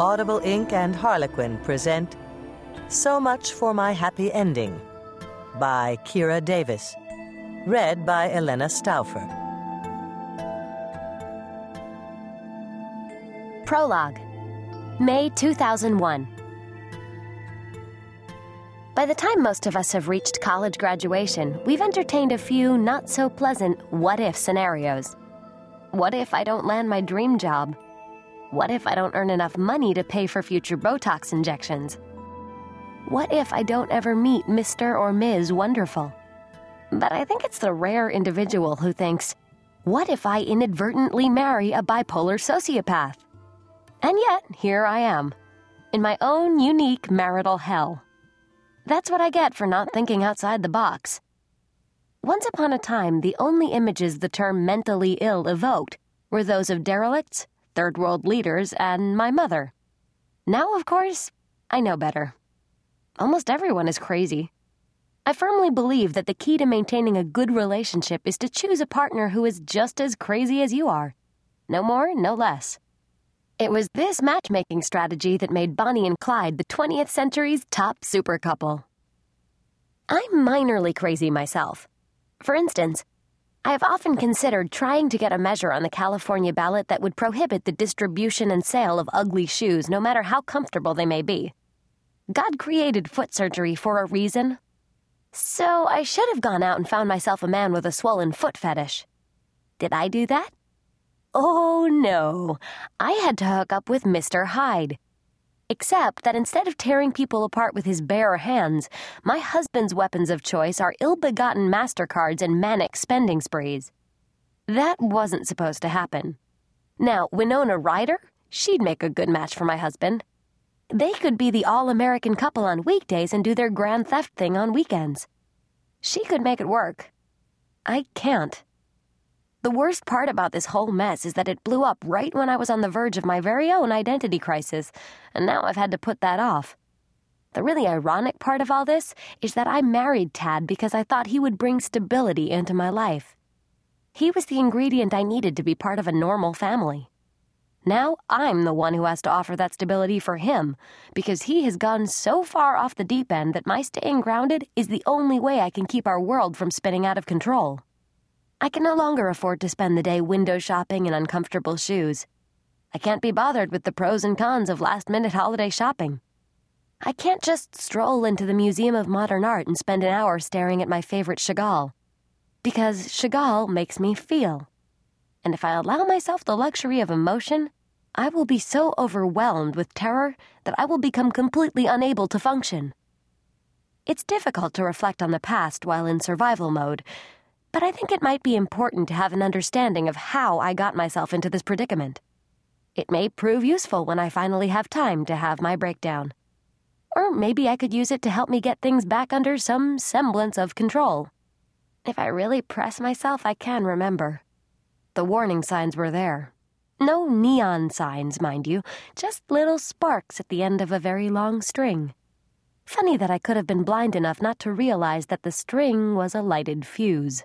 Audible Inc. and Harlequin present So Much for My Happy Ending by Kyra Davis, read by Elenna Stauffer. Prologue, May 2001. By the time most of us have reached college graduation, we've entertained a few not-so-pleasant what-if scenarios. What if I don't land my dream job? What if I don't earn enough money to pay for future Botox injections? What if I don't ever meet Mr. or Ms. Wonderful? But I think it's the rare individual who thinks, what if I inadvertently marry a bipolar sociopath? And yet, here I am, in my own unique marital hell. That's what I get for not thinking outside the box. Once upon a time, the only images the term mentally ill evoked were those of derelicts, third-world leaders, and my mother. Now, of course, I know better. Almost everyone is crazy. I firmly believe that the key to maintaining a good relationship is to choose a partner who is just as crazy as you are. No more, no less. It was this matchmaking strategy that made Bonnie and Clyde the 20th century's top super couple. I'm minorly crazy myself. For instance, I have often considered trying to get a measure on the California ballot that would prohibit the distribution and sale of ugly shoes, no matter how comfortable they may be. God created foot surgery for a reason. So I should have gone out and found myself a man with a swollen foot fetish. Did I do that? Oh, no. I had to hook up with Mr. Hyde. Except that instead of tearing people apart with his bare hands, my husband's weapons of choice are ill-begotten MasterCards and manic spending sprees. That wasn't supposed to happen. Now, Winona Ryder? She'd make a good match for my husband. They could be the all-American couple on weekdays and do their grand theft thing on weekends. She could make it work. I can't. The worst part about this whole mess is that it blew up right when I was on the verge of my very own identity crisis, and now I've had to put that off. The really ironic part of all this is that I married Tad because I thought he would bring stability into my life. He was the ingredient I needed to be part of a normal family. Now I'm the one who has to offer that stability for him, because he has gone so far off the deep end that my staying grounded is the only way I can keep our world from spinning out of control. I can no longer afford to spend the day window shopping in uncomfortable shoes. I can't be bothered with the pros and cons of last-minute holiday shopping. I can't just stroll into the Museum of Modern Art and spend an hour staring at my favorite Chagall, because Chagall makes me feel. And if I allow myself the luxury of emotion, I will be so overwhelmed with terror that I will become completely unable to function. It's difficult to reflect on the past while in survival mode, but I think it might be important to have an understanding of how I got myself into this predicament. It may prove useful when I finally have time to have my breakdown. Or maybe I could use it to help me get things back under some semblance of control. If I really press myself, I can remember. The warning signs were there. No neon signs, mind you, just little sparks at the end of a very long string. Funny that I could have been blind enough not to realize that the string was a lighted fuse.